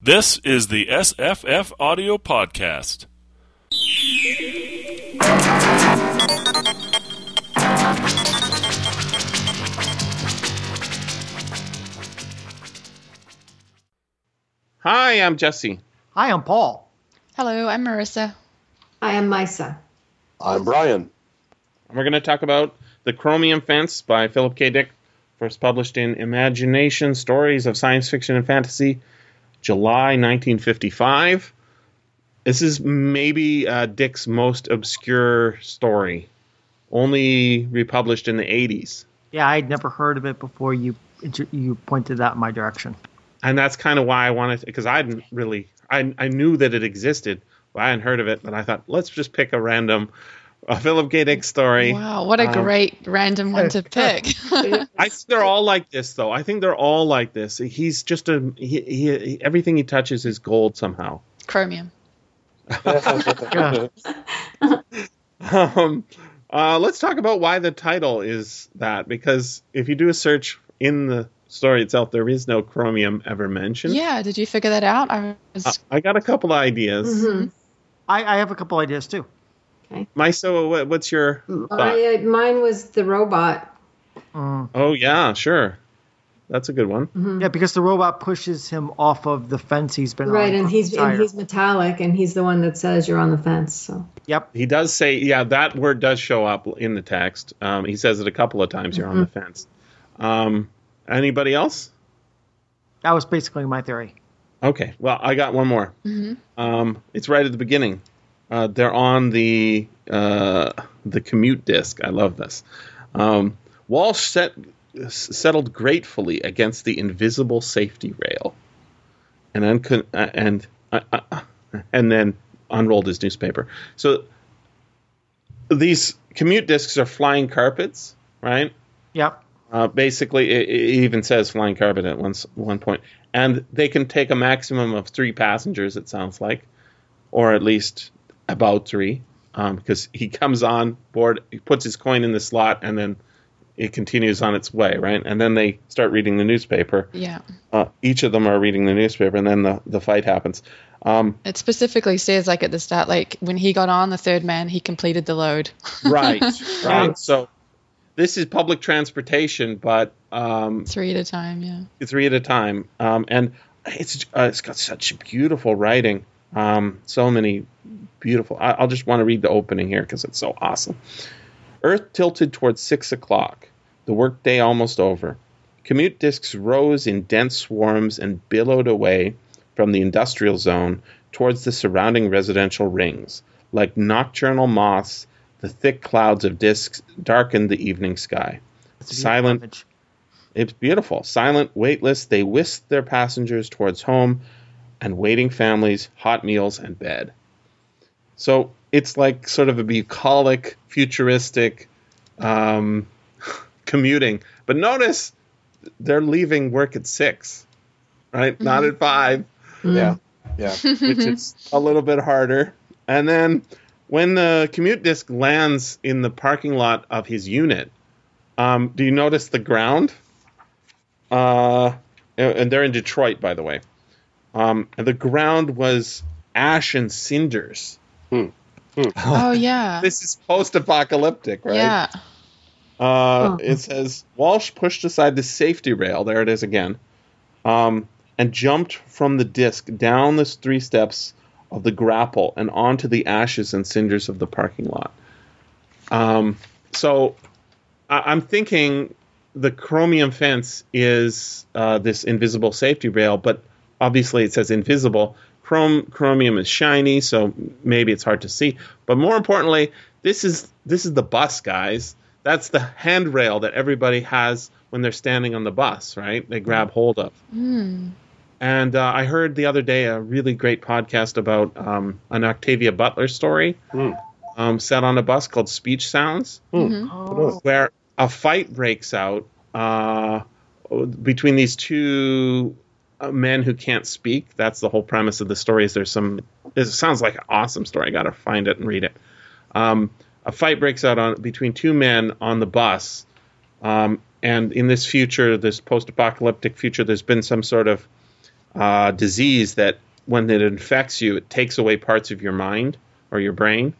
This is the SFFaudio Podcast. Hi, I'm Jesse. Hi, I'm Paul. Hello, I'm Marissa. I am Maissa. I'm Bryan. And we're going to talk about The Chromium Fence by Philip K. Dick, first published in Imagination Stories of Science Fiction and Fantasy, July 1955. This is maybe Dick's most obscure story, only republished in the 80s. Yeah, I'd never heard of it before you pointed that in my direction. And that's kind of why I wanted to, because I didn't really, I knew that it existed, but I hadn't heard of it, and I thought, let's just pick a random Philip K. Dick story. Wow, what a great random one to pick. I think they're all like this, though. He's just he everything he touches is gold somehow. Chromium. Let's talk about why the title is that, because if you do a search in the story itself, there is no chromium ever mentioned. Yeah, did you figure that out? I got a couple ideas. Mm-hmm. I have a couple ideas, too. Okay. Maissa, what's your thought? Mine was the robot. Oh, yeah, sure. That's a good one. Mm-hmm. Yeah, because the robot pushes him off of the fence he's been on. Right, and he's metallic, and he's the one that says you're on the fence. So. Yep. He does say, yeah, that word does show up in the text. He says it a couple of times, you're on the fence. Anybody else? That was basically my theory. Okay, well, I got one more. Mm-hmm. It's right at the beginning. They're on the commute disc. I love this. Walsh settled gratefully against the invisible safety rail, and then unrolled his newspaper. So these commute discs are flying carpets, right? Yep. Basically, it even says flying carpet at one point, and they can take a maximum of 3 passengers. It sounds like, or at least. About 3, because he comes on board, he puts his coin in the slot, and then it continues on its way, right? And then they start reading the newspaper. Yeah. Each of them are reading the newspaper, and then the fight happens. It specifically says, like, at the start, like, when he got on, the third man, he completed the load. Right. So this is public transportation, but... 3 at a time, yeah. 3 at a time. And it's got such beautiful writing. So many... Beautiful. I'll just want to read the opening here because it's so awesome. Earth tilted towards 6 o'clock, the workday almost over. Commute discs rose in dense swarms and billowed away from the industrial zone towards the surrounding residential rings. Like nocturnal moths, the thick clouds of discs darkened the evening sky. It's beautiful. Silent, weightless, they whisked their passengers towards home and waiting families, hot meals, and bed. So it's like sort of a bucolic, futuristic commuting. But notice they're leaving work at 6, right? Mm-hmm. Not at 5. Mm-hmm. Yeah. Which is a little bit harder. And then when the commute disc lands in the parking lot of his unit, do you notice the ground? And they're in Detroit, by the way. And the ground was ash and cinders. Oh, yeah. This is post-apocalyptic, right? Yeah. It says, Walsh pushed aside the safety rail, there it is again, and jumped from the disc down the 3 steps of the grapple and onto the ashes and cinders of the parking lot. So I'm thinking the chromium fence is this invisible safety rail, but obviously it says invisible. Chromium is shiny, so maybe it's hard to see. But more importantly, this is the bus, guys. That's the handrail that everybody has when they're standing on the bus, right? They grab hold of. Mm. And I heard the other day a really great podcast about an Octavia Butler story set on a bus called Speech Sounds, where a fight breaks out between these two... men who can't speak. That's the whole premise of the story. Is it sounds like an awesome story. I got to find it and read it. A fight breaks out between 2 men on the bus. And in this post-apocalyptic future, there's been some sort of disease that when it infects you, it takes away parts of your mind or your brain.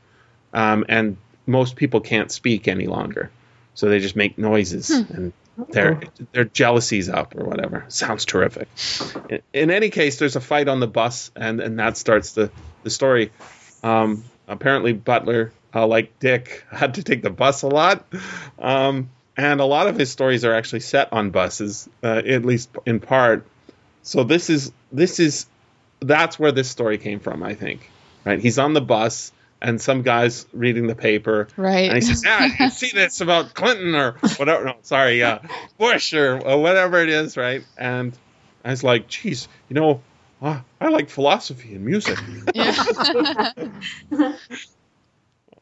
And most people can't speak any longer. So they just make noises and their jealousy's up or whatever. Sounds terrific. In any case, there's a fight on the bus, and that starts the story. Apparently Butler, like Dick, had to take the bus a lot. And a lot of his stories are actually set on buses, at least in part. So that's where this story came from, I think. Right? He's on the bus, and some guy's reading the paper. Right. And he says, yeah, you see this about Clinton or whatever. No, sorry, Bush or whatever it is, right? And I was like, geez, I like philosophy and music.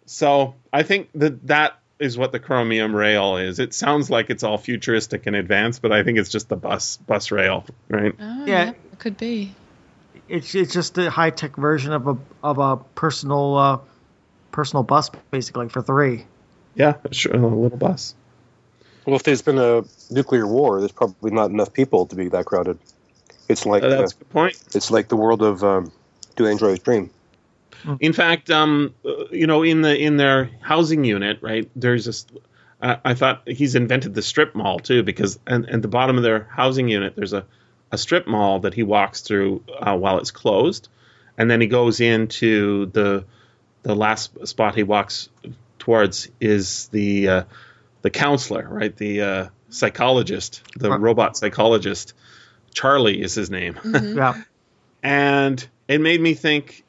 So I think that is what the Chromium Rail is. It sounds like it's all futuristic and advanced, but I think it's just the bus rail, right? Oh, yeah, it could be. It's just a high tech version of a personal bus, basically, for three. Yeah, sure, a little bus. Well, if there's been a nuclear war, there's probably not enough people to be that crowded. It's like that's a good point. It's like the world of Do Androids Dream. In fact, in their housing unit, right? There's this. I thought he's invented the strip mall too, because at the bottom of their housing unit, there's a strip mall that he walks through while it's closed, and then he goes into the last spot he walks towards is the counselor, right? The psychologist, the robot psychologist. Charlie is his name. Mm-hmm. Yeah, and it made me think.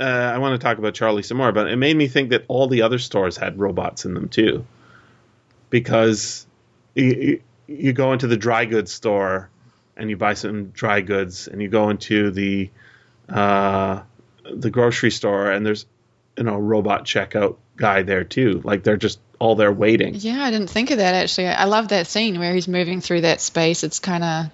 I want to talk about Charlie some more, but it made me think that all the other stores had robots in them too, because you go into the dry goods store and you buy some dry goods, and you go into the grocery store, and there's a robot checkout guy there too. Like they're just all there waiting. Yeah, I didn't think of that actually. I love that scene where he's moving through that space. It's kind of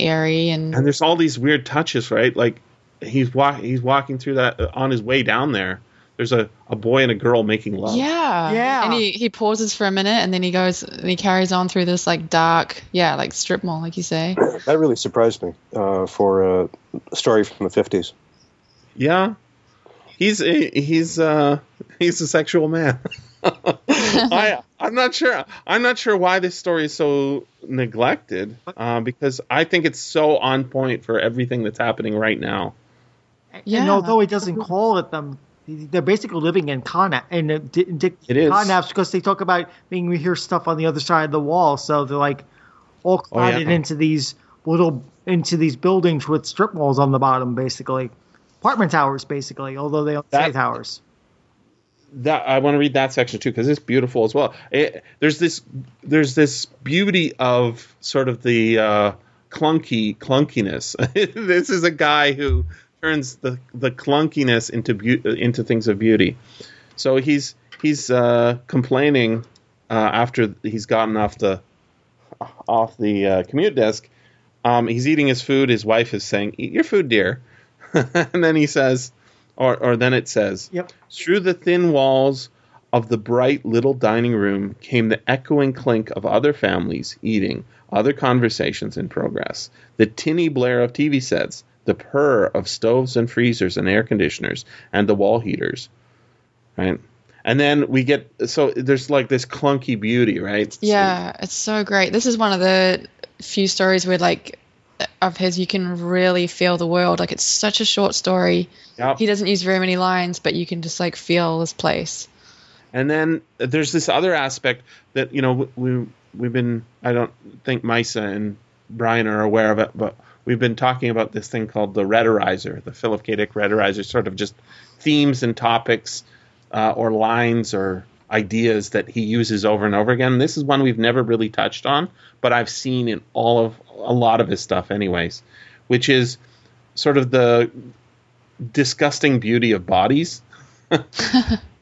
airy and there's all these weird touches, right? Like. He's walking through that on his way down there. There's a boy and a girl making love. Yeah. And he pauses for a minute, and then he goes and he carries on through this like dark, like strip mall, like you say. That really surprised me for a story from the 50s. Yeah, he's a sexual man. I'm not sure why this story is so neglected, because I think it's so on point for everything that's happening right now. Yeah. And although he doesn't call it them, they're basically living in Conapps, because they talk about being we hear stuff on the other side of the wall, so they're like all crowded into these buildings with strip malls on the bottom, basically apartment towers, basically. Although they don't say towers. That I want to read that section too, because it's beautiful as well. There's this beauty of sort of the clunkiness. This is a guy who turns the clunkiness into things of beauty. So he's complaining after he's gotten off the commute desk. He's eating his food. His wife is saying, "Eat your food, dear," and then he says. Or then it says, through the thin walls of the bright little dining room came the echoing clink of other families eating, other conversations in progress, the tinny blare of TV sets, the purr of stoves and freezers and air conditioners and the wall heaters, right? And then there's like this clunky beauty, right? Yeah, so, it's so great. This is one of the few stories where like, of his you can really feel the world, like it's such a short story. Yep. He doesn't use very many lines, but you can just like feel this place. And then there's this other aspect that we've been, I don't think Maissa and Bryan are aware of it, but we've been talking about this thing called the Rhetorizer, the Philip K. Dick Rhetorizer, sort of just themes and topics or lines or ideas that he uses over and over again. This is one we've never really touched on, but I've seen in all of a lot of his stuff anyways, which is sort of the disgusting beauty of bodies.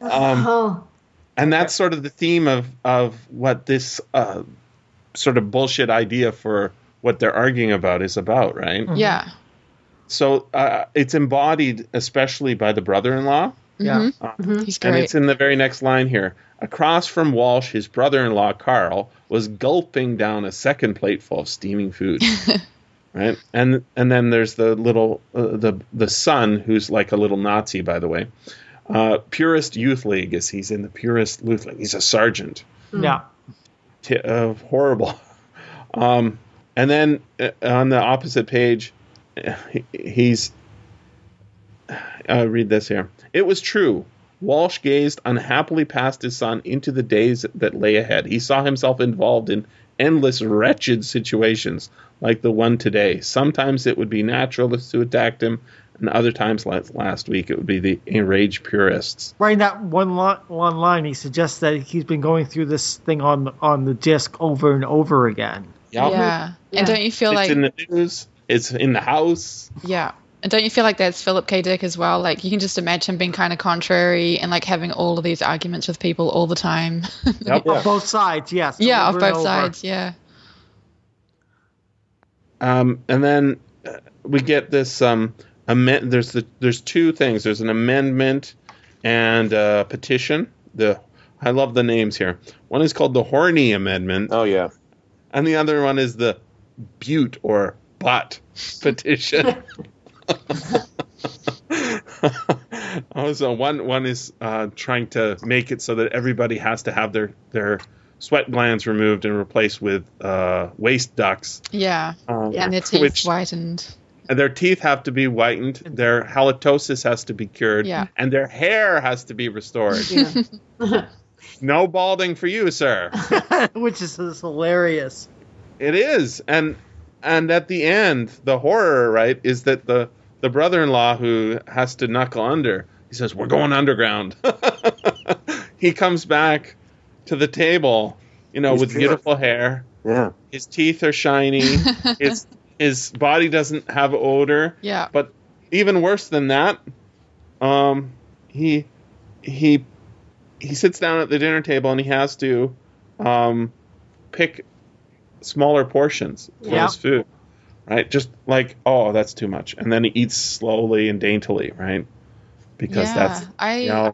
And that's sort of the theme of what this sort of bullshit idea for what they're arguing about is about, right? Mm-hmm. Yeah. So it's embodied especially by the brother-in-law. Yeah, he's great. And it's in the very next line here. Across from Walsh, his brother-in-law, Carl, was gulping down a second plateful of steaming food. right? And then there's the little the son, who's like a little Nazi, by the way. Purist Youth League is he's in the Purist Youth League. He's a sergeant. Yeah. Horrible. And then on the opposite page, he's. Read this here. It was true. Walsh gazed unhappily past his son into the days that lay ahead. He saw himself involved in endless, wretched situations like the one today. Sometimes it would be naturalists who attacked him, and other times, last week, it would be the enraged purists. Right, that one line, he suggests that he's been going through this thing on the disc over and over again. Yep. Yeah. And don't you feel like... It's in the news. It's in the house. Yeah. And don't you feel like that's Philip K. Dick as well? Like, you can just imagine being kind of contrary and, like, having all of these arguments with people all the time. Yep. On both sides, yes. Yeah, on both sides, yeah. And then we get this there's two things. There's an amendment and a petition. I love the names here. One is called the Horny Amendment. Oh, yeah. And the other one is the Butte or Butt Petition. Also, one is trying to make it so that everybody has to have their sweat glands removed and replaced with waste ducts. Yeah, and their teeth whitened. Their teeth have to be whitened. Their halitosis has to be cured. Yeah. And their hair has to be restored. Yeah. No balding for you, sir. Which is hilarious. It is, and at the end, the horror, right, is that the brother-in-law who has to knuckle under, he says, "We're going underground." He comes back to the table, with beautiful hair. Yeah. His teeth are shiny. His body doesn't have odor. Yeah. But even worse than that, he sits down at the dinner table and he has to pick smaller portions for his food. Right? Just like, oh, that's too much. And then he eats slowly and daintily, right? Because I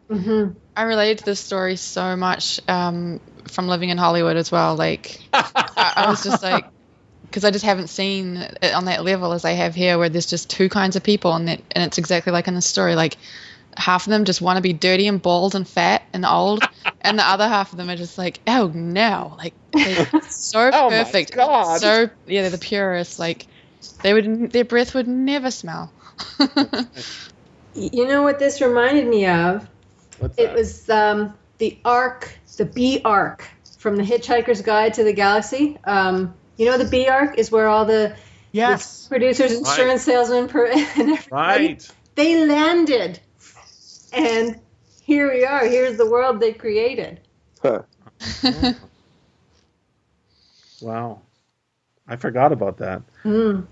related to this story so much from living in Hollywood as well. Like, I was just like, because I just haven't seen it on that level as I have here, where there's just two kinds of people, and it's exactly like in the story. Like, half of them just want to be dirty and bald and fat and old, and the other half of them are just like, oh no, like, they're so perfect. Oh my God. So they're the purists. Like, their breath would never smell. You know what this reminded me of? It was the B arc from the Hitchhiker's Guide to the Galaxy. You know, the B arc is where all the producers, insurance salesmen, and everybody, they landed. And here we are. Here's the world they created. Huh. Wow. I forgot about that. Mm.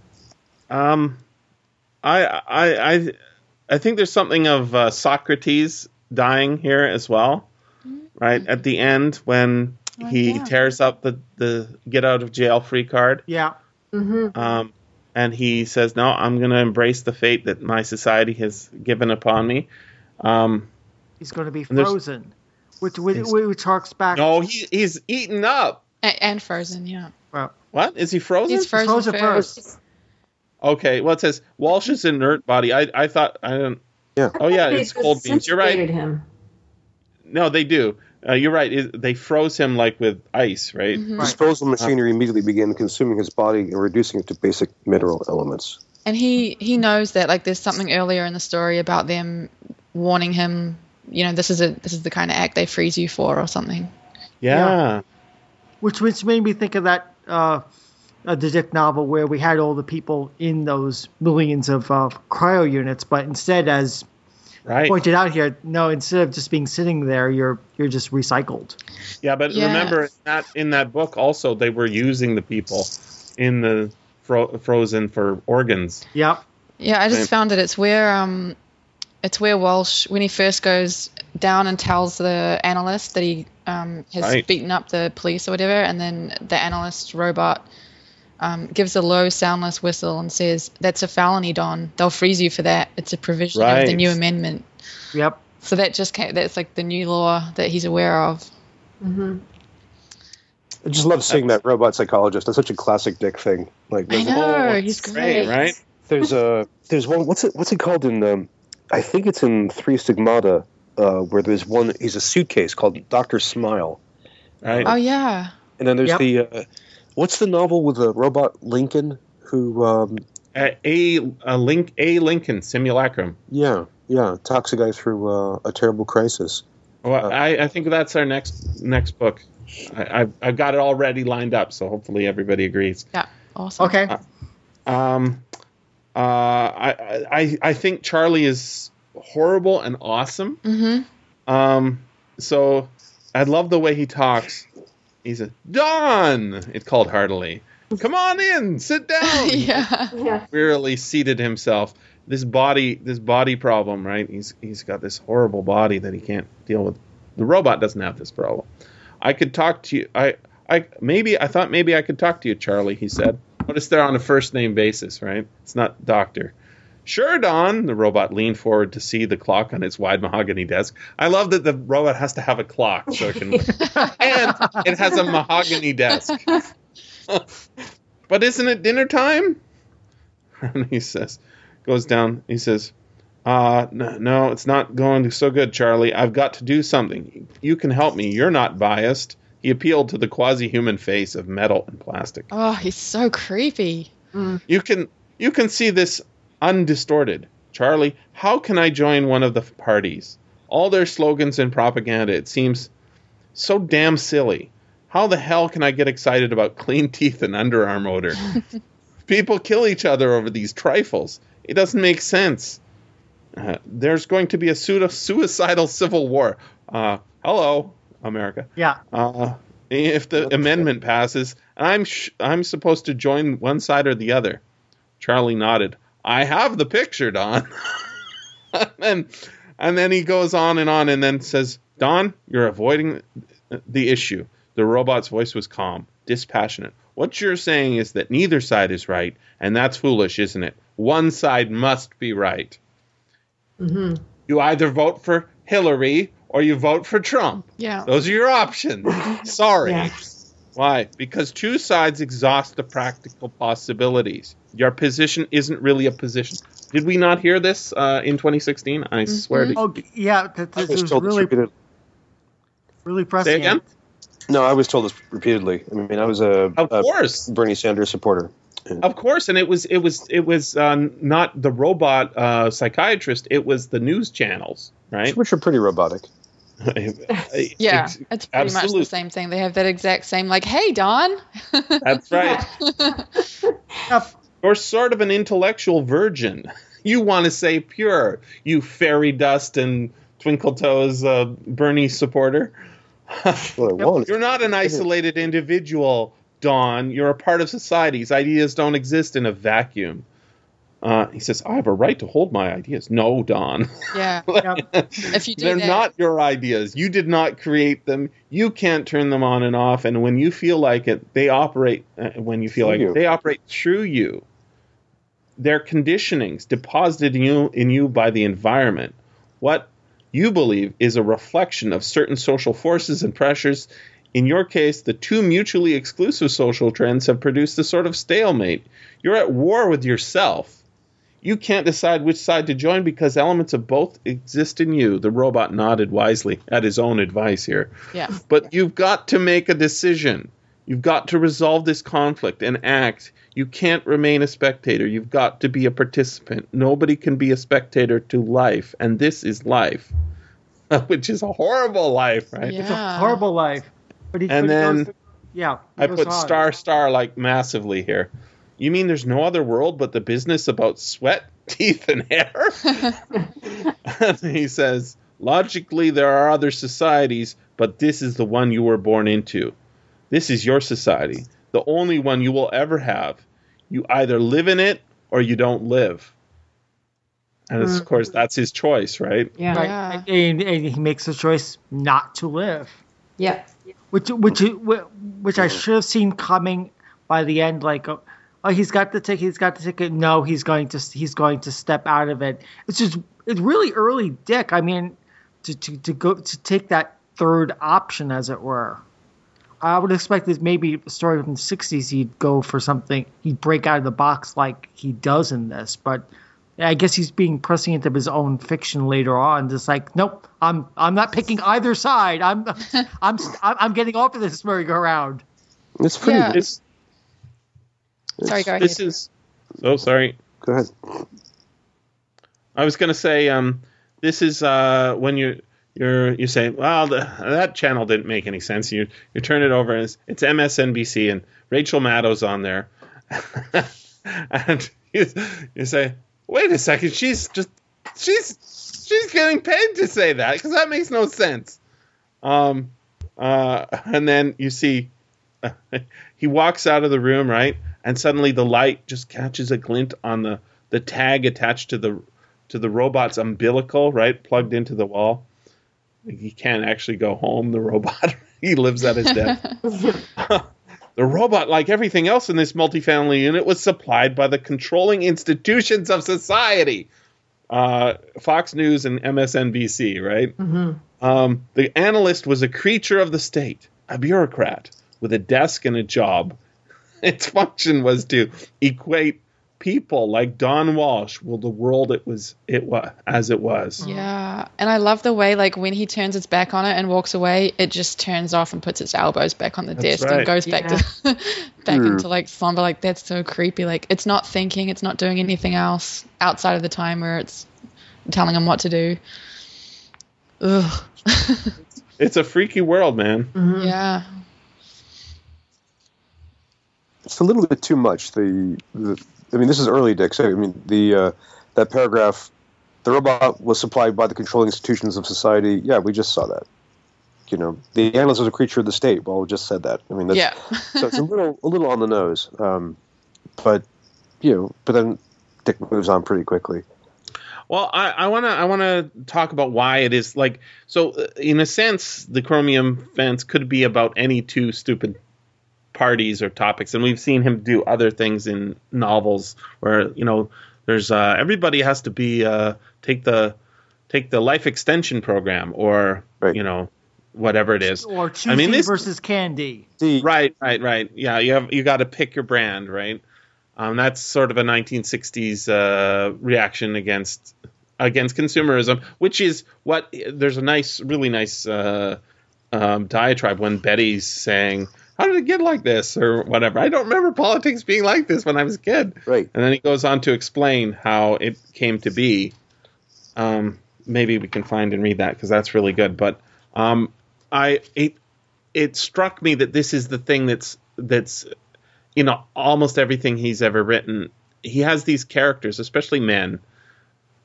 I think there's something of Socrates dying here as well, right? At the end when he tears up the get-out-of-jail-free card. Yeah. Mm-hmm. And he says, no, I'm going to embrace the fate that my society has given upon me. He's going to be frozen, which harks back. No, he's eaten up. And frozen, yeah. Well, what? Is he frozen? He's frozen first. Okay, well, it says Walsh's inert body. I thought, I don't. Yeah. Oh, yeah, it's cold beans. You're right. Him. No, they do. You're right. They froze him like with ice, right? Mm-hmm. Disposal machinery immediately began consuming his body and reducing it to basic mineral elements. And he knows that, like, there's something earlier in the story about them warning him, this is the kind of act they freeze you for or something. Yeah. Which made me think of that the Dick novel where we had all the people in those millions of cryo units, but instead, as pointed out here, no, instead of just being sitting there, you're just recycled. Yeah, but remember that in that book also they were using the people in the frozen for organs. Yep. Yeah, I just found that it's where Walsh, when he first goes down and tells the analyst that he has beaten up the police or whatever, and then the analyst robot gives a low, soundless whistle and says, "That's a felony, Don. They'll freeze you for that. It's a provision of the new amendment." Yep. So that's like the new law that he's aware of. Mm-hmm. I just love seeing that robot psychologist. That's such a classic Dick thing. Like, I know, he's great, right? There's one. What's it called in? I think it's in Three Stigmata, where there's one. He's a suitcase called Dr. Smile. Right. Oh yeah. And then there's the what's the novel with the robot Lincoln who Lincoln Simulacrum. Yeah, talks a guy through a terrible crisis. Well, I think that's our next book. I've got it already lined up, so hopefully everybody agrees. Yeah, awesome. Okay. I think Charlie is horrible and awesome. Mm-hmm. So I love the way he talks. He's a Don. It called heartily. Come on in, sit down. Yeah. Wearily seated himself. This body problem, right? He's got this horrible body that he can't deal with. The robot doesn't have this problem. I could talk to you. I thought maybe I could talk to you, Charlie, he said. Notice they're on a first name basis, right? It's not doctor. Sure, Don. The robot leaned forward to see the clock on its wide mahogany desk. I love that the robot has to have a clock so it can work. And it has a mahogany desk. But isn't it dinner time? And he says, goes down. He says, no, it's not going so good, Charlie. I've got to do something. You can help me. You're not biased. He appealed to the quasi-human face of metal and plastic. Oh, he's so creepy. Mm. You can see this undistorted. Charlie, how can I join one of the parties? All their slogans and propaganda, it seems so damn silly. How the hell can I get excited about clean teeth and underarm odor? People kill each other over these trifles. It doesn't make sense. There's going to be a suicidal civil war. Hello, America. Yeah. If the amendment passes, I'm supposed to join one side or the other. Charlie nodded. I have the picture, Don. and then he goes on and then says, Don, you're avoiding the issue. The robot's voice was calm, dispassionate. What you're saying is that neither side is right, and that's foolish, isn't it? One side must be right. Mm-hmm. You either vote for Hillary or you vote for Trump. Yeah. Those are your options. Sorry. Yeah. Why? Because two sides exhaust the practical possibilities. Your position isn't really a position. Did we not hear this in 2016? I swear to you. Oh, yeah. This is really prescient. Say again? No, I was told this repeatedly. I mean, I was a Bernie Sanders supporter. Of course, and it was not the robot psychiatrist. It was the news channels, right? Which are pretty robotic. Yeah, it's pretty much the same thing. They have that exact same, like, "Hey, Don." That's right. You're sort of an intellectual virgin. You want to say pure, you fairy dust and twinkle toes Bernie supporter. You're not an isolated individual, Don. You're a part of society's ideas don't exist in a vacuum. He says, I have a right to hold my ideas. No, Don. Yeah. If you do they're not your ideas. You did not create them. You can't turn them on and off. And when you feel like it, they operate. They operate through you. They're conditionings deposited in you by the environment. What you believe is a reflection of certain social forces and pressures. In your case, the two mutually exclusive social trends have produced a sort of stalemate. You're at war with yourself. You can't decide which side to join because elements of both exist in you. The robot nodded wisely at his own advice here. Yeah. But you've got to make a decision. You've got to resolve this conflict and act. You can't remain a spectator. You've got to be a participant. Nobody can be a spectator to life, and this is life, which is a horrible life, right? Yeah. It's a horrible life. But I put star like massively here. You mean there's no other world but the business about sweat, teeth, and hair? And he says, logically, there are other societies, but this is the one you were born into. This is your society, the only one you will ever have. You either live in it or you don't live. And of course, that's his choice, right? Yeah. Right. And he makes the choice not to live. Yeah. Which I should have seen coming by the end. Like, oh, he's got the ticket. No, he's going to step out of it. It's really early, Dick. I mean, to go to take that third option, as it were. I would expect that maybe a story from the 60s he'd go for something, he'd break out of the box like he does in this, but I guess he's being prescient of his own fiction later on, just like, nope, I'm not picking either side. I'm getting off of this merry-go-round. It's pretty. Yeah. Sorry, go ahead. This is. Oh, sorry. Go ahead. I was going to say, this is when you say, well, that channel didn't make any sense. You turn it over and it's MSNBC and Rachel Maddow's on there, and you say, wait a second, she's getting paid to say that, because that makes no sense. And then you see he walks out of the room, right? And suddenly the light just catches a glint on the tag attached to the robot's umbilical, right, plugged into the wall. He can't actually go home, the robot. He lives at his death. The robot, like everything else in this multifamily unit, was supplied by the controlling institutions of society. Fox News and MSNBC, right? Mm-hmm. The analyst was a creature of the state, a bureaucrat with a desk and a job. Its function was to equate people like Don Walsh with the world it was as it was. Yeah, and I love the way, like, when he turns its back on it and walks away, it just turns off and puts its elbows back on the desk, right, and goes back into like slumber. Like, that's so creepy. Like, it's not thinking, it's not doing anything else outside of the time where it's telling him what to do. Ugh. It's a freaky world, man. Mm-hmm. Yeah. It's a little bit too much. I mean, this is early Dick. So, I mean, that paragraph, the robot was supplied by the controlling institutions of society. Yeah, we just saw that. You know, the analyst was a creature of the state. Well, we just said that. I mean, that's, yeah. So it's a little on the nose. But then Dick moves on pretty quickly. Well, I wanna talk about why it is like so. In a sense, the Chromium Fence could be about any two stupid parties or topics, and we've seen him do other things in novels where, you know, there's everybody has to be take the life extension program, or right, you know, whatever it is, or Cheesy versus Candy. Right. Yeah, you got to pick your brand, right? That's sort of a 1960s reaction against consumerism, which is what there's a really nice diatribe when Betty's saying, how did it get like this, or whatever? I don't remember politics being like this when I was a kid. Right. And then he goes on to explain how it came to be. Maybe we can find and read that, because that's really good. But it struck me that this is the thing that's you know, almost everything he's ever written. He has these characters, especially men,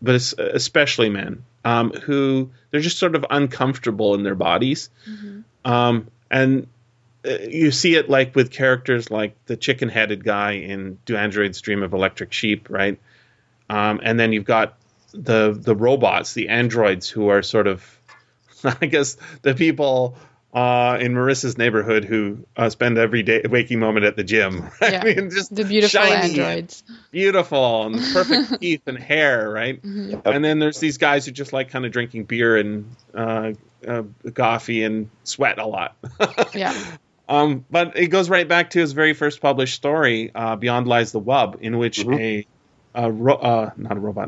who they're just sort of uncomfortable in their bodies. Mm-hmm. And you see it like with characters like the chicken-headed guy in Do Androids Dream of Electric Sheep, right? And then you've got the robots, the androids, who are sort of, I guess, the people in Marissa's neighborhood who spend every day waking moment at the gym. Right? Yeah. I mean, just the beautiful shiny androids. Beautiful, and perfect teeth and hair, right? Mm-hmm. And then there's these guys who just like kind of drinking beer and coffee and sweat a lot. Yeah. But it goes right back to his very first published story, Beyond Lies the Wub, in which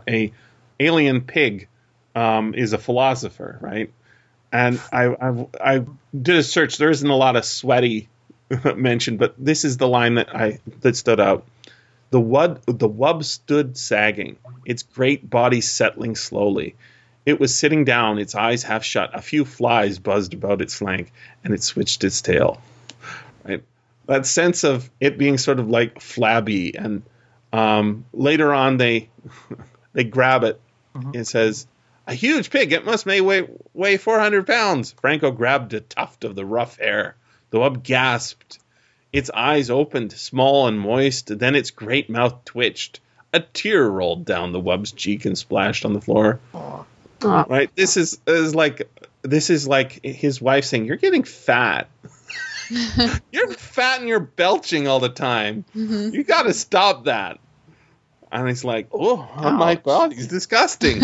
a alien pig is a philosopher, right? And I did a search. There isn't a lot of sweaty mention, but this is the line that stood out. The wub stood sagging, its great body settling slowly. It was sitting down, its eyes half shut. A few flies buzzed about its flank, and it switched its tail. Right. That sense of it being sort of like flabby, and later on they grab it. Mm-hmm. It says, "A huge pig. It must weigh 400 pounds." Franco grabbed a tuft of the rough hair. The wub gasped. Its eyes opened, small and moist. Then its great mouth twitched. A tear rolled down the wub's cheek and splashed on the floor. Oh. Right. This is like his wife saying, "You're getting fat." You're fat and you're belching all the time. Mm-hmm. You got to stop that. And he's like, oh, my body's disgusting.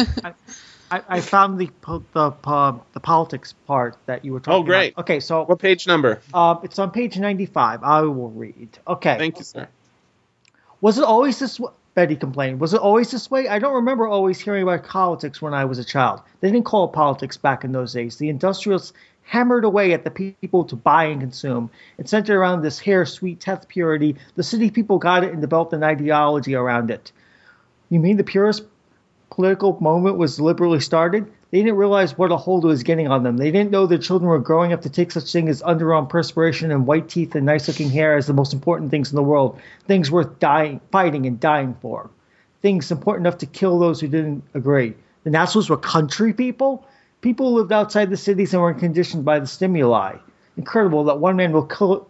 I found the politics part that you were talking about. Oh, great. About. Okay, so... What page number? It's on page 95. I will read. Okay. Thank you, sir. Was it always this way? Betty complained. Was it always this way? I don't remember always hearing about politics when I was a child. They didn't call it politics back in those days. The industrialists hammered away at the people to buy and consume. It centered around this hair, sweet, teth purity. The city people got it and developed an ideology around it. You mean the purest political moment was deliberately started? They didn't realize what a hold was getting on them. They didn't know their children were growing up to take such things as underarm perspiration and white teeth and nice-looking hair as the most important things in the world, things worth fighting and dying for, things important enough to kill those who didn't agree. The Nationals were country people, people who lived outside the cities and were conditioned by the stimuli. Incredible that one man will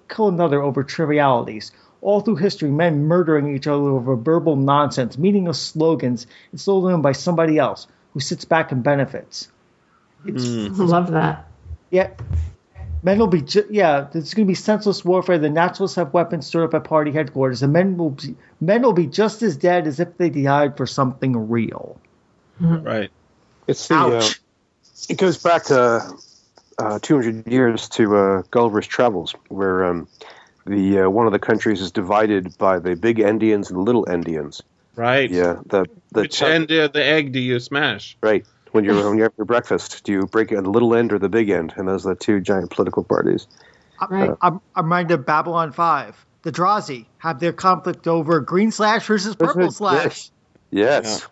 kill another over trivialities. All through history, men murdering each other over verbal nonsense, meaningless slogans instilled in by somebody else who sits back and benefits. I love that. Yeah. Men will be, there's going to be senseless warfare. The Naturalists have weapons stored up at party headquarters, and men will be just as dead as if they died for something real. Mm-hmm. Right. It's the, it goes back 200 years to Gulliver's Travels, where the one of the countries is divided by the big Endians and the little Endians. Right. Yeah. Which end of the egg do you smash? Right. When you have your breakfast, do you break it at the little end or the big end? And those are the two giant political parties. Right. I'm reminded of Babylon 5. The Drazi have their conflict over green slash versus purple slash. Yes.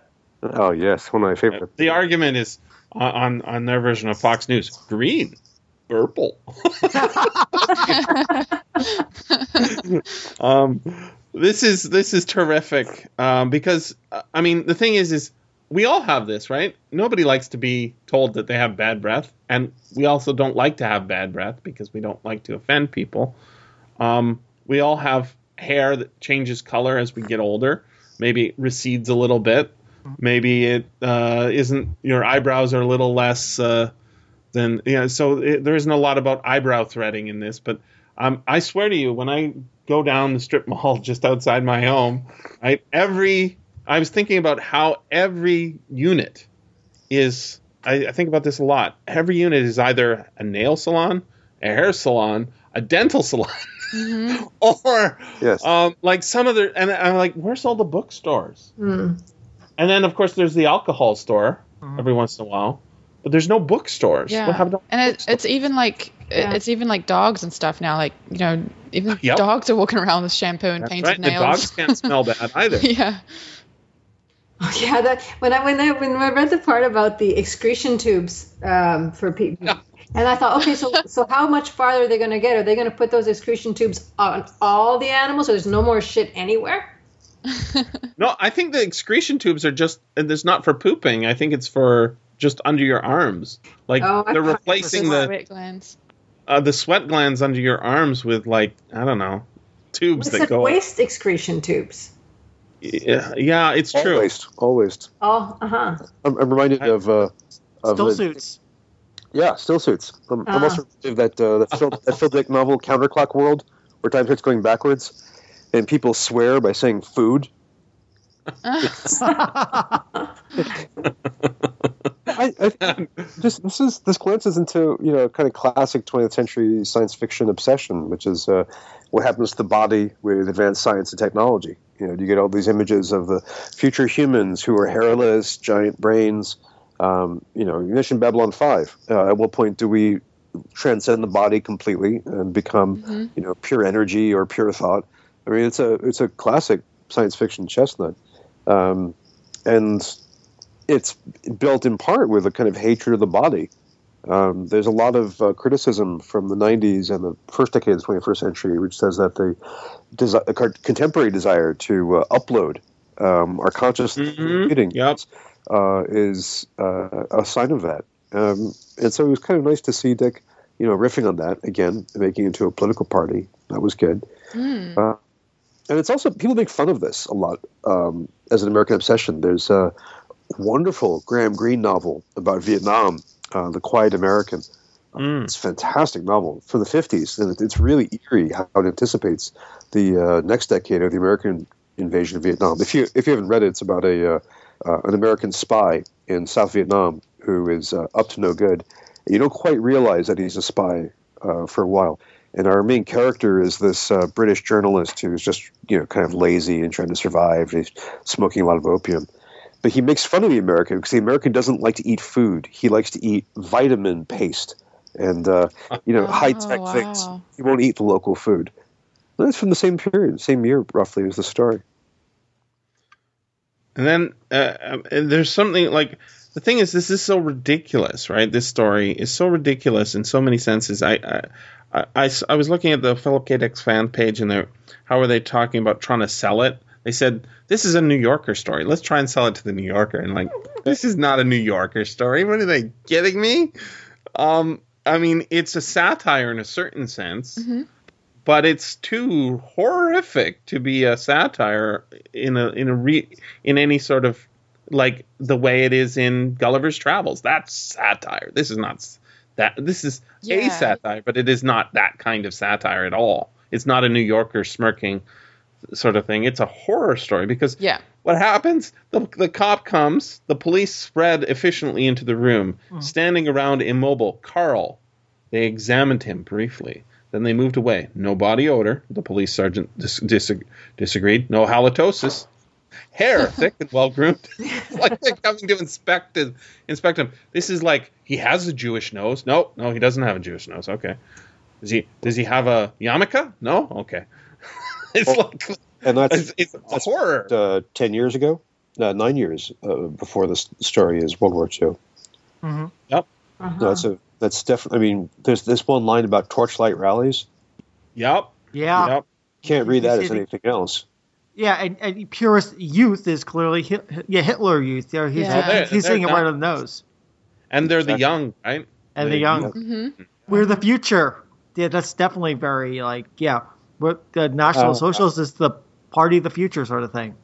Yeah. Oh yes, one of my favorite. The argument is on their version of Fox News: green, purple. This is terrific because, I mean, the thing is we all have this, right? Nobody likes to be told that they have bad breath, and we also don't like to have bad breath because we don't like to offend people. We all have hair that changes color as we get older. Maybe it recedes a little bit. Maybe it isn't – your eyebrows are a little less than – so there isn't a lot about eyebrow threading in this, but I swear to you, when I – go down the strip mall just outside my home. I was thinking about how every unit is. I think about this a lot. Every unit is either a nail salon, a hair salon, a dental salon, mm-hmm. or yes. Like some other. And I'm like, where's all the bookstores? Mm. And then of course there's the alcohol store every once in a while, but there's no bookstores. Yeah. What happened to and bookstores? It's even like. Yeah. It's even like dogs and stuff now. Like, even dogs are walking around with shampoo and painted nails. The dogs can't smell bad either. Yeah. Oh, yeah. When I read the part about the excretion tubes for people, and I thought, okay, so how much farther are they going to get? Are they going to put those excretion tubes on all the animals, so there's no more shit anywhere? No, I think the excretion tubes are just. And it's not for pooping. I think it's for just under your arms. Like they're replacing the glands. The sweat glands under your arms with, like, I don't know, tubes that go. Waste excretion tubes. Yeah, it's true. All waste. Oh, uh-huh. I'm reminded of Stillsuits. Yeah, Stillsuits. I'm also reminded of that Philip Dick novel, Counterclock World, where time starts going backwards, and people swear by saying food. I this glances into kind of classic 20th century science fiction obsession, which is what happens to the body with advanced science and technology. You get all these images of the future humans who are hairless, giant brains. You mentioned Babylon 5. At what point do we transcend the body completely and become pure energy or pure thought? I mean, it's a classic science fiction chestnut, and it's built in part with a kind of hatred of the body. There's a lot of criticism from the 90s and the first decade of the 21st century, which says that the contemporary desire to upload our consciousness is a sign of that. And so it was kind of nice to see Dick, riffing on that again, making it into a political party. That was good. Mm. And it's also, people make fun of this a lot as an American obsession. There's a wonderful Graham Greene novel about Vietnam, The Quiet American. It's a fantastic novel from the 50s, and it's really eerie how it anticipates the next decade of the American invasion of Vietnam. If you haven't read it, it's about an American spy in South Vietnam who is up to no good. You don't quite realize that he's a spy for a while. And our main character is this British journalist who's just, you know, kind of lazy and trying to survive. He's smoking a lot of opium. But he makes fun of the American because the American doesn't like to eat food. He likes to eat vitamin paste and, you know, high-tech things. He won't eat the local food. And that's from the same period, same year roughly is the story. And then there's something like – the thing is this is so ridiculous, right? This story is so ridiculous in so many senses. I was looking at the Philip K. Dick fan page and how are they talking about trying to sell it? They said, this is a New Yorker story. Let's try and sell it to the New Yorker. And like, this is not a New Yorker story. What are they, kidding me? I mean, it's a satire in a certain sense, mm-hmm. but it's too horrific to be a satire in any sort of like the way it is in Gulliver's Travels. That's satire. This is not that. This is a satire, but it is not that kind of satire at all. It's not a New Yorker smirking sort of thing. It's a horror story because what happens? The cop comes, the police spread efficiently into the room, standing around immobile. Carl, they examined him briefly. Then they moved away. No body odor. The police sergeant disagreed. No halitosis. Hair, thick and well-groomed. Like they're coming to inspect him. This is like, he has a Jewish nose. No, he doesn't have a Jewish nose. Okay. Does he have a yarmulke? No? Okay. It's like, and that's horror. 10 years ago, 9 years before this story is World War II. Mm-hmm. Yep. Uh-huh. No, that's definitely. I mean, there's this one line about torchlight rallies. Yep. Yeah. Yep. Can't read that as anything else. Yeah, and purist youth is clearly Hitler youth. There, he's seeing it right on the nose. And they're the young, right? And the young. Mm-hmm. We're the future. Yeah, that's definitely very But the National Socialists is the party of the future sort of thing.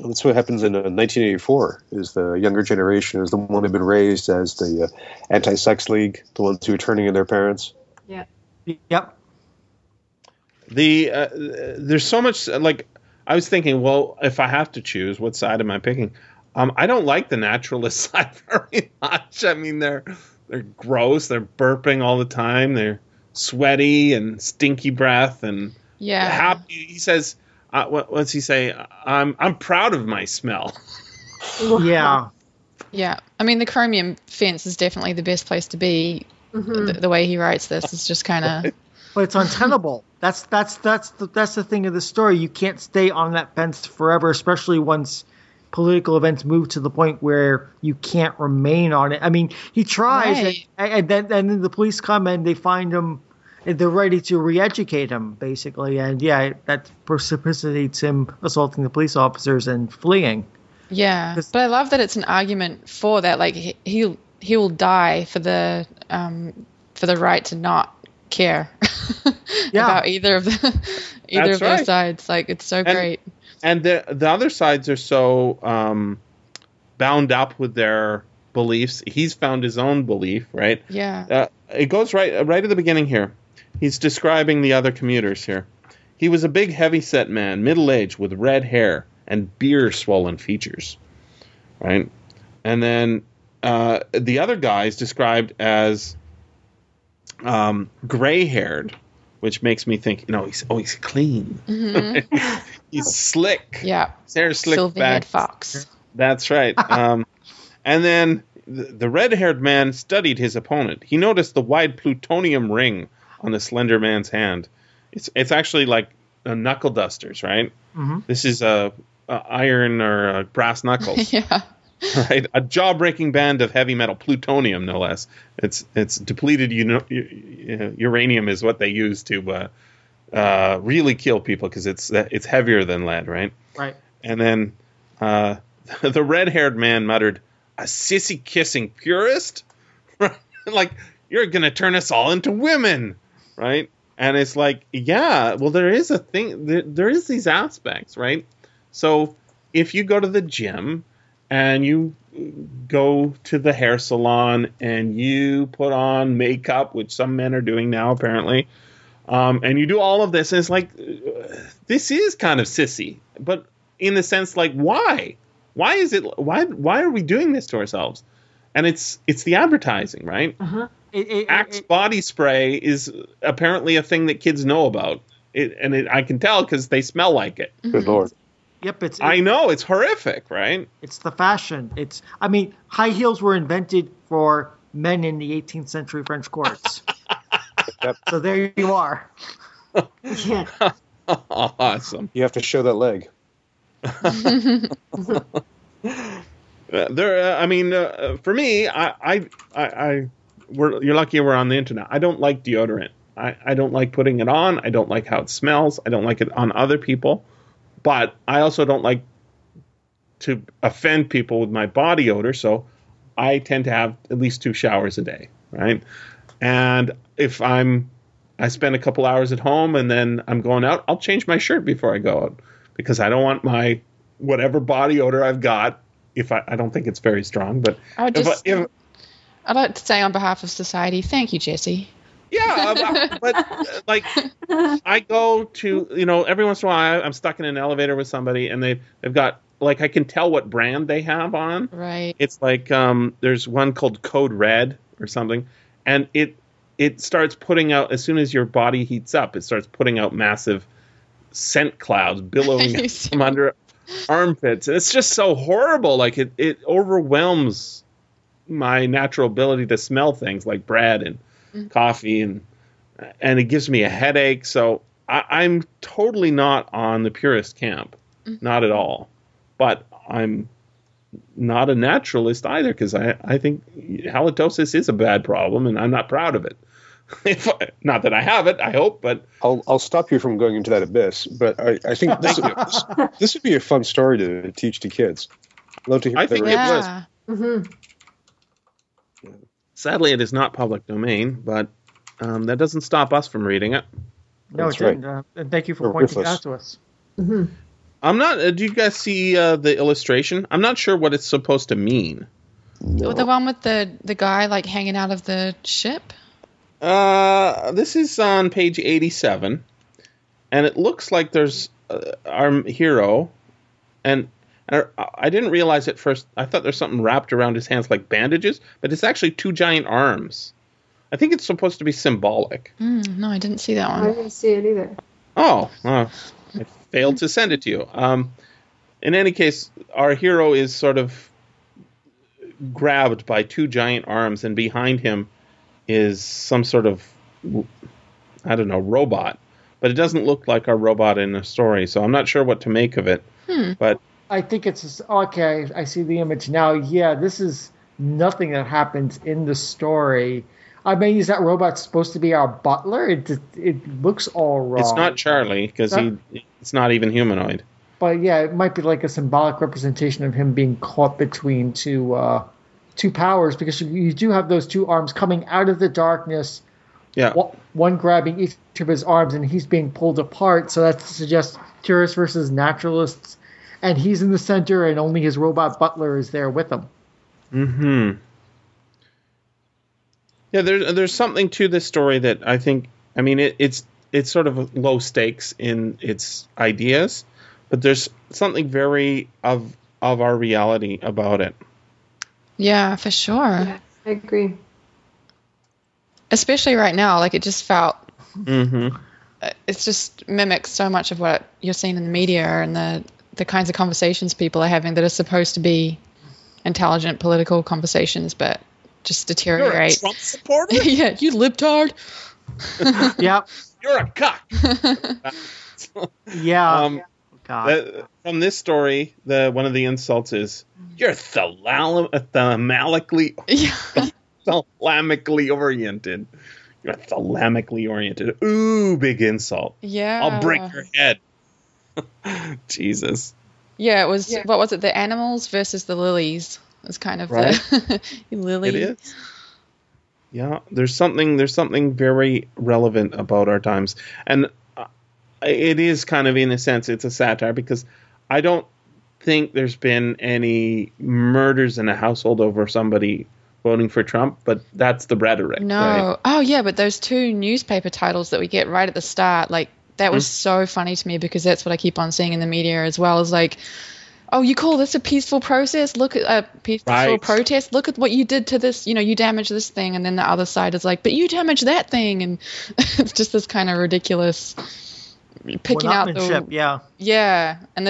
That's what happens in 1984, is the younger generation is the one who've been raised as the anti-sex league, the ones who are turning in their parents. Yeah. Yep. There's so much, like, I was thinking, well, if I have to choose, what side am I picking? I don't like the naturalist side very much. I mean, they're gross, they're burping all the time, they're sweaty and stinky breath and happy. He says, what's he say? I'm proud of my smell. Yeah. Yeah. I mean, the Chromium Fence is definitely the best place to be. Mm-hmm. The way he writes this is just kind of... But it's untenable. That's the thing of the story. You can't stay on that fence forever, especially once political events move to the point where you can't remain on it. I mean, he tries, right. and then the police come and they find him. And they're ready to re-educate him, basically, and that precipitates him assaulting the police officers and fleeing. Yeah, but I love that it's an argument for that. Like he will die for the right to not care about either of their sides. Like it's so great. And the other sides are so bound up with their beliefs. He's found his own belief, right? Yeah. It goes right at the beginning here. He's describing the other commuters here. He was a big, heavy-set man, middle-aged, with red hair and beer-swollen features, right? And then the other guy is described as gray-haired, which makes me think, he's clean. Mm-hmm. He's slick. Yeah. His hair's slicked back. Sylvian Fox. That's right. And then the red-haired man studied his opponent. He noticed the wide plutonium ring on the slender man's hand. It's actually like knuckle dusters, right? Mm-hmm. This is a iron or a brass knuckles. Yeah. Right? A jaw-breaking band of heavy metal, plutonium, no less. It's depleted uranium is what they use to really kill people because it's heavier than lead, right? Right. And then the red-haired man muttered, "A sissy-kissing purist? Like, you're going to turn us all into women," right? And it's like, there is a thing. There is these aspects, right? So if you go to the gym... and you go to the hair salon and you put on makeup, which some men are doing now, apparently. And you do all of this. And it's like, this is kind of sissy. But in the sense, like, why? Why is it? Why are we doing this to ourselves? And it's the advertising, right? Uh-huh. Axe body spray is apparently a thing that kids know about. I can tell because they smell like it. Mm-hmm. Good Lord. Yep, I know, it's horrific, right? It's the fashion. High heels were invented for men in the 18th century French courts. So there you are. Yeah. Awesome. You have to show that leg. For me, you're lucky we're on the internet. I don't like deodorant. I don't like putting it on. I don't like how it smells. I don't like it on other people. But I also don't like to offend people with my body odor, so I tend to have at least 2 showers a day, right? And if I spend a couple hours at home and then I'm going out, I'll change my shirt before I go out because I don't want my whatever body odor I've got. If I don't think it's very strong, but I'd like to say on behalf of society, thank you, Jesse. Yeah, but I go to, every once in a while I'm stuck in an elevator with somebody and they've got, I can tell what brand they have on. Right. It's there's one called Code Red or something. And it starts putting out, as soon as your body heats up, it starts putting out massive scent clouds billowing from under armpits. And it's just so horrible. It overwhelms my natural ability to smell things like bread and coffee and it gives me a headache. So I'm totally not on the purist camp, not at all. But I'm not a naturalist either because I think halitosis is a bad problem and I'm not proud of it. Not that I have it, I hope. But I'll stop you from going into that abyss. But I think this would be a fun story to teach to kids. Love to hear. I think it was. Mm-hmm. Sadly, it is not public domain, but that doesn't stop us from reading it. No, it didn't. Right. And thank you for pointing it out to us. Mm-hmm. I'm not. Do you guys see the illustration? I'm not sure what it's supposed to mean. No. The one with the guy hanging out of the ship. This is on page 87, and it looks like there's our hero, and I didn't realize at first. I thought there's something wrapped around his hands like bandages, but it's actually 2 giant arms. I think it's supposed to be symbolic. No, I didn't see that one. I didn't see it either. Oh, I failed to send it to you. In any case, our hero is sort of grabbed by 2 giant arms, and behind him is some sort of, robot. But it doesn't look like our robot in the story, so I'm not sure what to make of it. But I think it's okay. I see the image now. Yeah, this is nothing that happens in the story. I mean, is that robot supposed to be our butler? It looks all wrong. It's not Charlie because it's not even humanoid. But yeah, it might be a symbolic representation of him being caught between two powers, because you do have those 2 arms coming out of the darkness. Yeah, one grabbing each of his arms, and he's being pulled apart. So that suggests tourists versus naturalists. And he's in the center, and only his robot butler is there with him. Mm-hmm. Yeah, there's something to this story that I think, it's sort of low stakes in its ideas, but there's something very of our reality about it. Yeah, for sure. Yeah, I agree. Especially right now, it just felt... Mm-hmm. It just mimics so much of what you're seeing in the media and the kinds of conversations people are having that are supposed to be intelligent political conversations, but just deteriorate. You're a Trump supporter? Yeah, you libtard. Yeah. You're a cuck. Yeah. God. From this story, one of the insults is, you're thalamically oriented. You're thalamically oriented. Ooh, big insult. Yeah. I'll break your head. Jesus. Yeah, it was. Yeah. What was it? The animals versus the lilies. It's kind of right? The lily. It is. Yeah, there's something very relevant about our times, and it is kind of, in a sense, it's a satire, because I don't think there's been any murders in a household over somebody voting for Trump, but that's the rhetoric. No, right? Oh yeah, but those 2 newspaper titles that we get right at the start, that was so funny to me, because that's what I keep on seeing in the media as well, is oh, you call this a peaceful process? Look at a peaceful protest. Look at what you did to this. You know, you damaged this thing. And then the other side is like, but you damaged that thing. And it's just this kind of ridiculous picking out the, yeah. And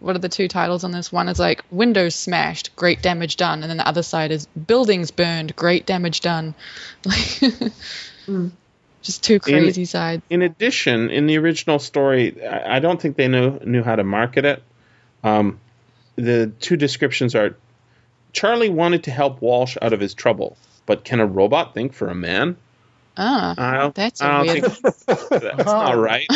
what are the two titles on this? One is like windows smashed, great damage done. And then the other side is buildings burned, great damage done. Like, just two crazy sides. In addition, in the original story, I don't think they knew how to market it. The two descriptions are, Charlie wanted to help Walsh out of his trouble, but can a robot think for a man? That's a weird one. That's not right.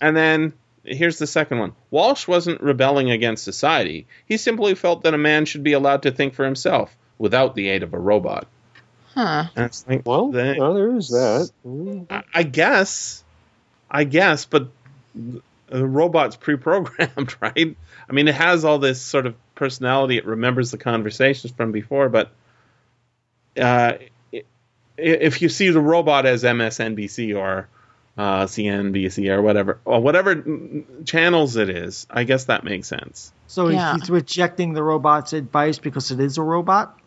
And then here's the second one. Walsh wasn't rebelling against society. He simply felt that a man should be allowed to think for himself without the aid of a robot. Well, there is that. I guess, but the robot's pre-programmed, right? I mean, it has all this sort of personality. It remembers the conversations from before, but if you see the robot as MSNBC or CNBC or whatever channels it is, I guess that makes sense. So he's rejecting the robot's advice because it is a robot?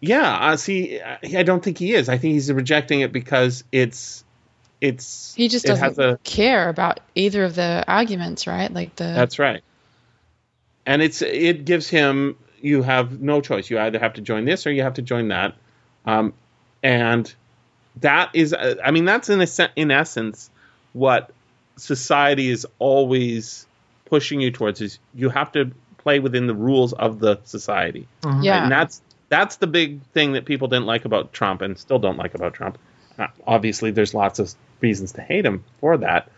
Yeah, I don't think he is. I think he's rejecting it because he just doesn't care about either of the arguments, right? That's right. And it gives him, you have no choice. You either have to join this or you have to join that. And that is, I mean, that's in essence what society is always pushing you towards, is you have to play within the rules of the society. Mm-hmm. Yeah. And that's the big thing that people didn't like about Trump and still don't like about Trump. Obviously, there's lots of reasons to hate him for that,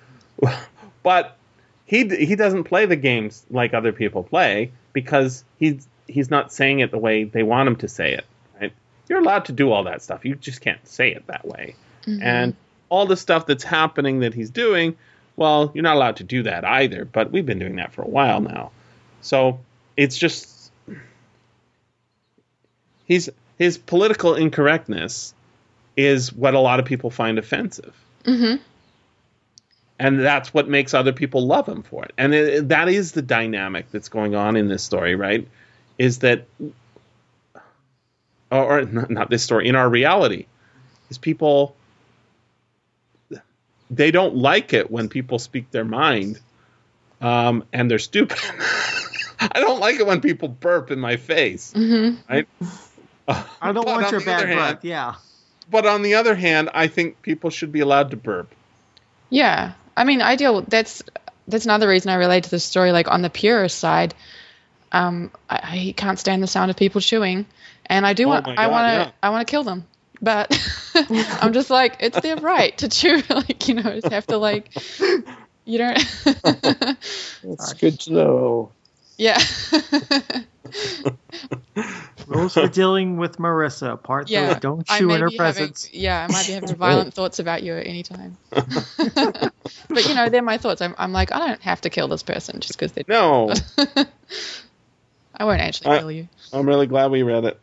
but he doesn't play the games like other people play because he's not saying it the way they want him to say it. Right? You're allowed to do all that stuff. You just can't say it that way. Mm-hmm. And all the stuff that's happening that he's doing, well, you're not allowed to do that either, but we've been doing that for a while now. So it's just his political incorrectness is what a lot of people find offensive. Mm-hmm. And that's what makes other people love him for it. And that is the dynamic that's going on in this story, right? Is that, or not this story, in our reality, is people, they don't like it when people speak their mind and they're stupid. I don't like it when people burp in my face. Mm-hmm. Right? I don't want your bad breath, yeah. But on the other hand, I think people should be allowed to burp. Yeah. I mean, that's another reason I relate to this story. Like, on the purist side, I can't stand the sound of people chewing, and I want to kill them. But I'm just like, it's their right to chew. Like, just have to, like, you don't. It's good to know. Yeah. Rules for dealing with Marissa, part that don't chew in her presence. I might be having violent thoughts about you at any time. But, they're my thoughts. I'm like, I don't have to kill this person just because they're... No. I won't actually kill you. I'm really glad we read it.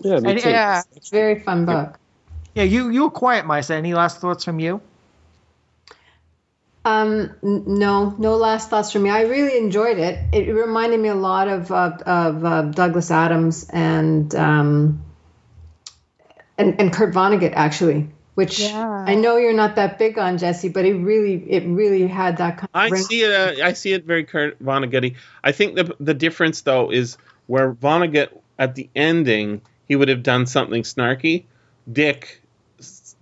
Yeah, me too. Yeah, it's a very fun book. Yeah, you were quiet, Maissa. Any last thoughts from you? No last thoughts from me. I really enjoyed it. It reminded me a lot of Douglas Adams and Kurt Vonnegut, actually, which I know you're not that big on, Jesse, but it really had that kind of... I see it very Kurt Vonnegut-y. I think the difference, though, is where Vonnegut, at the ending, he would have done something snarky. Dick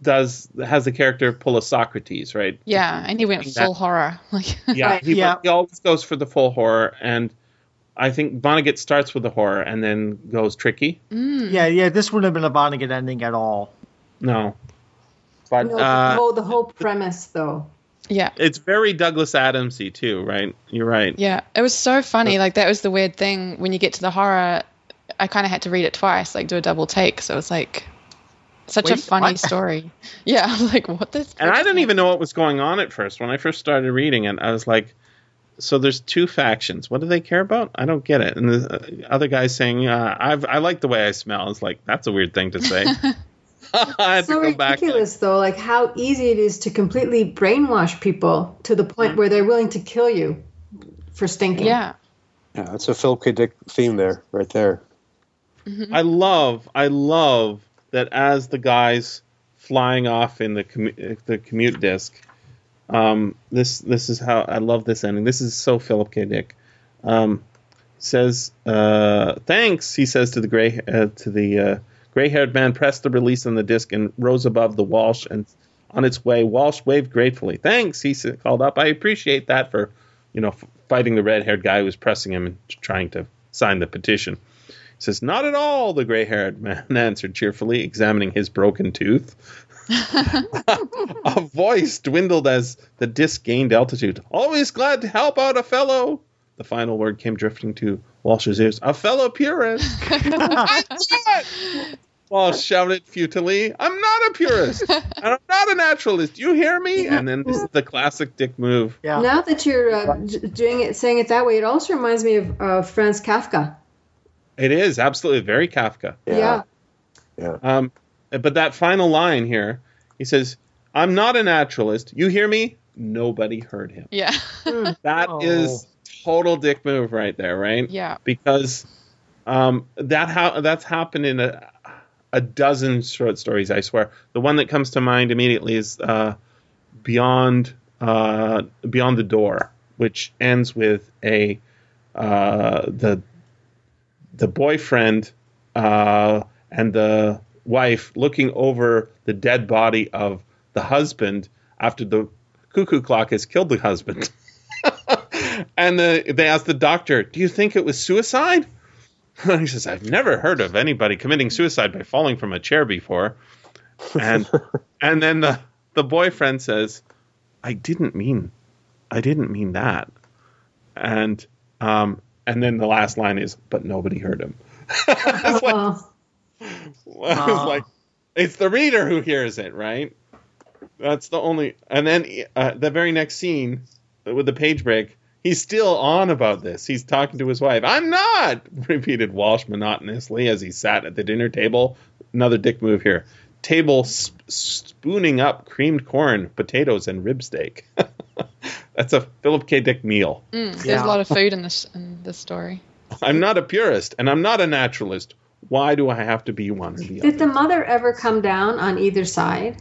has the character pull a Socrates, right? Yeah, and he went full horror. He always goes for the full horror, and I think Vonnegut starts with the horror and then goes tricky. Mm. Yeah, this wouldn't have been a Vonnegut ending at all. No. But the whole premise, though. Yeah. It's very Douglas Adamsy too, right? You're right. Yeah, it was so funny. Like, that was the weird thing. When you get to the horror, I kind of had to read it twice, like do a double take, so it's like... Such a funny story. Yeah, I was like, what this? And I didn't even know what was going on at first. When I first started reading it, I was like, so there's two factions. What do they care about? I don't get it. And the other guy's saying, I like the way I smell. It's like, that's a weird thing to say. It's so ridiculous, though, like how easy it is to completely brainwash people to the point where they're willing to kill you for stinking. Yeah, that's a Philip K. Dick theme there, right there. Mm-hmm. I love that as the guy's flying off in the commute disc, this is how I love this ending. This is so Philip K. Dick. Says thanks, he says to the gray-haired man, pressed the release on the disc and rose above the Walsh, and on its way Walsh waved gratefully. Thanks, he called up. I appreciate that for fighting the red-haired guy who was pressing him and trying to sign the petition. He says, not at all, the gray-haired man answered cheerfully, examining his broken tooth. A voice dwindled as the disc gained altitude. Always glad to help out a fellow. The final word came drifting to Walsh's ears. A fellow purist. I'm not. Walsh shouted futilely. I'm not a purist. And I'm not a naturalist. You hear me? And then this is the classic Dick move. Yeah. Now that you're saying it that way, it also reminds me of Franz Kafka. It is absolutely very Kafka. Yeah. But that final line here, he says, "I'm not a naturalist. You hear me?" Nobody heard him. Yeah. That is. Total dick move right there, right? Yeah. Because that's happened in a dozen short stories, I swear. The one that comes to mind immediately is Beyond the Door, which ends with a the boyfriend and the wife looking over the dead body of the husband after the cuckoo clock has killed the husband. And they asked the doctor, do you think it was suicide? He says, I've never heard of anybody committing suicide by falling from a chair before. And and then the boyfriend says, I didn't mean that. And then the last line is, but nobody heard him. It's like it's the reader who hears it, right? That's the only. And then the very next scene with the page break, he's still on about this. He's talking to his wife. I'm not, repeated Walsh monotonously as he sat at the dinner table. Another dick move here. Table spooning up creamed corn, potatoes, and rib steak. That's a Philip K. Dick meal. There's a lot of food in this story. I'm not a purist, and I'm not a naturalist. Why do I have to be one or the other? Did the mother ever come down on either side?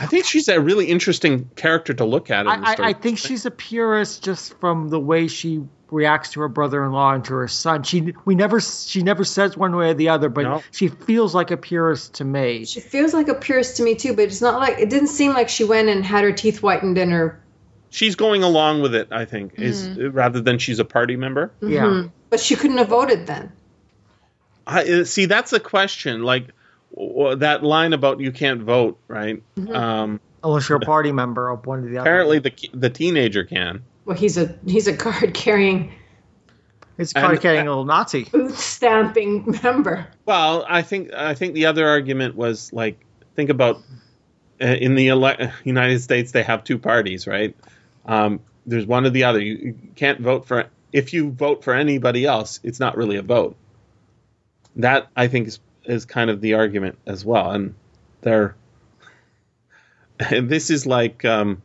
I think she's a really interesting character to look at in the story. I think she's a purist just from the way she reacts to her brother-in-law and to her son. She never says one way or the other, but she feels like a purist to me. She feels like a purist to me too, but it's not like it didn't seem like she went and had her teeth whitened in her. She's going along with it, I think, rather than she's a party member. Mm-hmm. Yeah, but she couldn't have voted then. I see. That's a question. Like. That line about you can't vote, right? Mm-hmm. Unless you're a party member of one or the other. Apparently, the teenager can. Well, he's a card carrying. He's a card carrying little Nazi. Booth stamping member. Well, I think the other argument was like, think about in the United States they have two parties, right? There's one or the other. You can't vote for. If you vote for anybody else, it's not really a vote. That I think is kind of the argument as well, and this is like I'm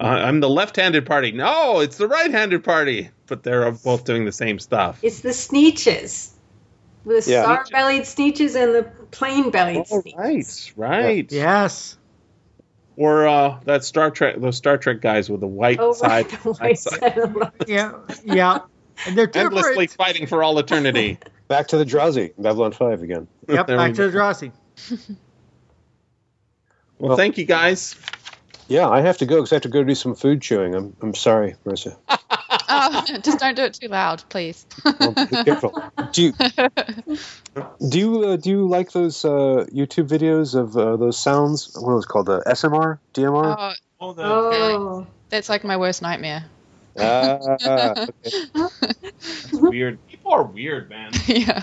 the left-handed party. No, it's the right-handed party, but they're both doing the same stuff. It's the sneeches, the star-bellied sneeches and the plain-bellied sneeches. Right. Yeah. Yes. Or that Star Trek guys with the white side. Right, the white side. Yeah. And they're endlessly fighting for all eternity. Back to the Drazi, Babylon 5 again. Yep, back to the Drazi. Well, thank you guys. Yeah, I have to go because I have to go do some food chewing. I'm sorry, Marissa. Just don't do it too loud, please. Well, be careful. Do you like those YouTube videos of those sounds? What are those called? The SMR, DMR? That's like my worst nightmare. Okay. That's weird. People are weird, man. Yeah.